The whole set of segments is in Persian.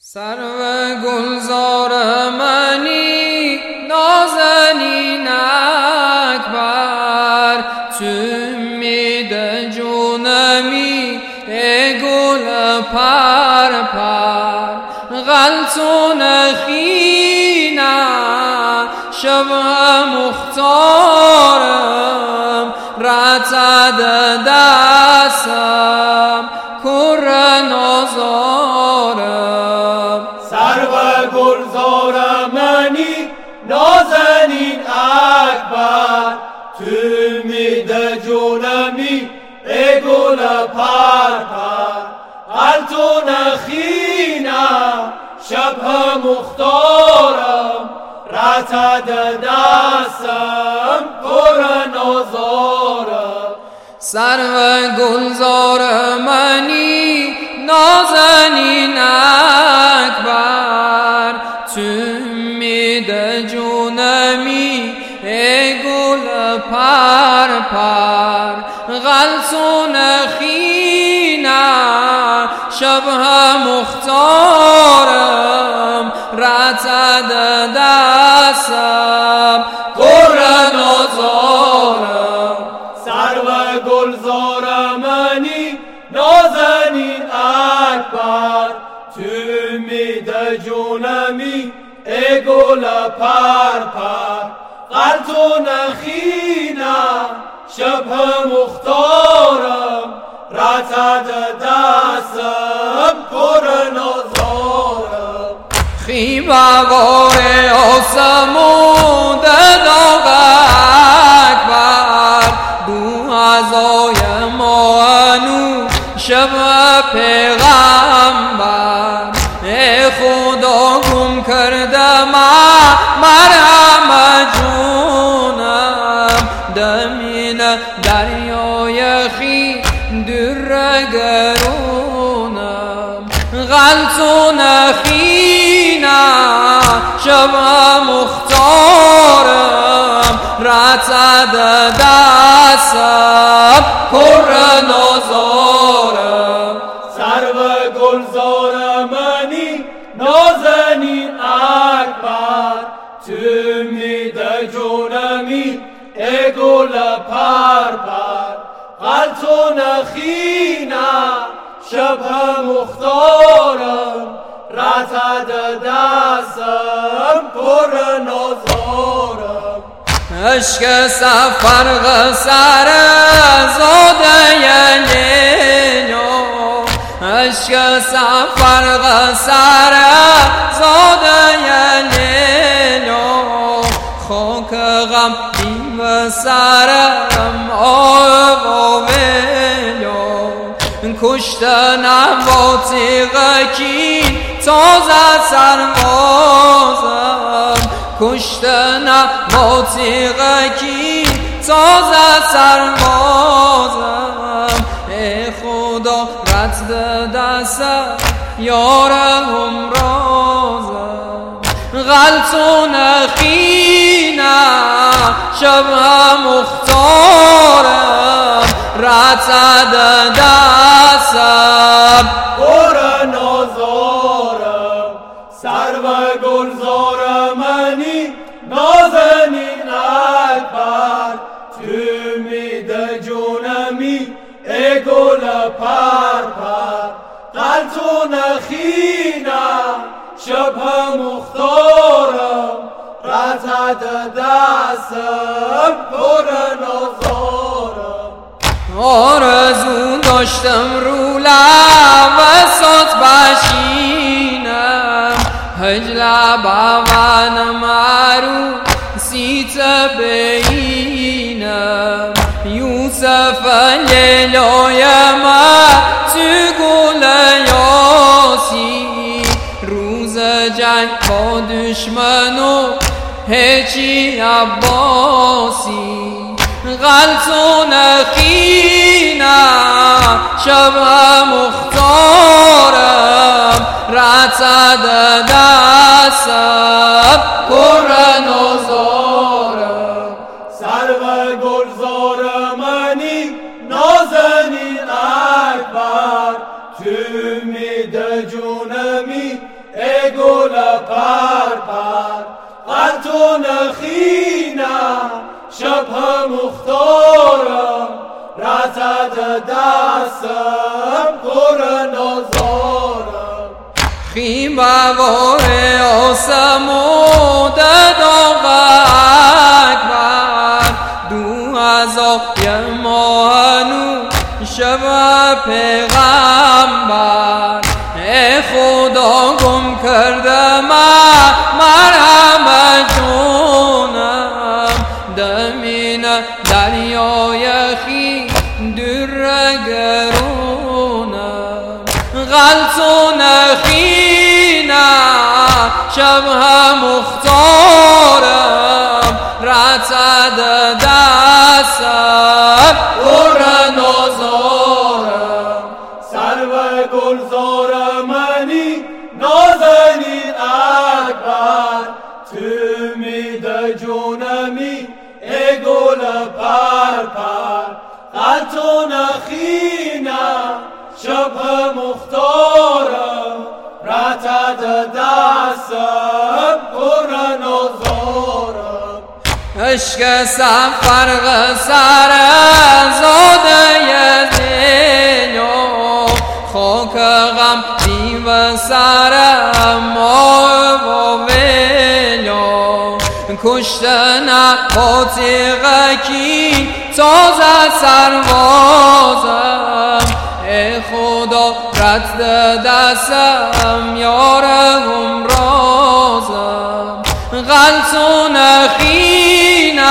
سرو گلزار منی نازنین اکبر، سومید جونمی گل پر پر، غلطون خینه شبه مختارم، رتد دستم کر نازارم. سرو گلزار منی نازنین اکبر، تومید جونمی ای گل پر پر، غلطون خینم شبه مختارم، رتد دستم کر نازارم. سرو گلزار منی نازنین اکبر، تومید جونمی ای گل پر پر، غلطون خینه شبه مختارم، رتد دستم کر نازارم. سرو گلزار منی نازنین اکبر، تومید جونمی ای گل پر پر، غلطون خینم شبه مختارم، رتد دستم کر نازارم. خیموار آسمون داغ اکبر، دو عزای مانو شبه پیغمبر، ای خدا گم کرده مرهم جونم، دمین دریای خیدر گرونم، غلطون خینم شبه مختارم، رتد دستم کر نازارم. سرو گلزار منی نازنین اکبر، تومید جونمی ای گل پر پر، غلطون خینم شبه مختارم، رتد دستم کر نازارم. عشق سفرغ سر زاده نینو، عشق سفرغ سر زاده نینو، خاک غم بیم سرم آوامینو، کشتنم با تیغ کین تازه سربازم، کشتنم با تیغ کین تازه سربازم، ای خدا رتد دستم یار همرازم، غلطون خینم شبه مختارم، رتد دستم کر نازارم. سرو گلزار منی نازنین اکبر، تومید جونمی ای گل پر پر، غلطون خینم شبه مختارم، رتد دستم کر نازارم. آرزو داشتم رو لب سات بشینم، هجلب اونم ارو سیت بینم، یوسف لیلای من تو گل یاسی، روز جنگ با دشمن و هجی عباسی، غلطون خینم شبه مختارم، رتد دستم کر نازارم. سرو گلزار منی نازنین اکبر، تومید جونمی مختارم رزد دستم پر نازارم خیمه و آسم و داغ اکبر دو هزای ماهنو شب پیغمبر ای خدا گم کرده من مرحمت جونم دمینه دریای خیدر گرونم غلطونه خینه شبه مختارم رتد دستم پر نازارم سرو گلزار منی نازنی اکبر تو میده جونمی ای گل پرپر قلتون خینم شبه مختارم رتد دستم پر نازارم عشق سفرغ سر زاده زینو خاک غم دیو سر ما و ویلو کشتن قاطقه کی تازه سروازم ای خدا رد دستم یار همرازم غلطونه خینه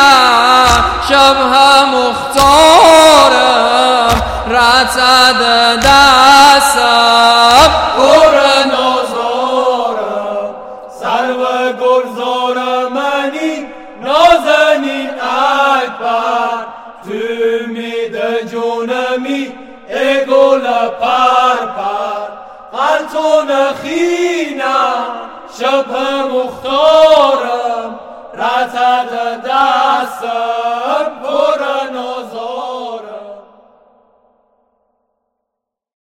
شبه مختارم رتد دستم پر نازارم سرو گلزار منی نازنین اکبر تو میده جونمی ای گل پرپر قلتونه خینه شبه مختارم رتد دستم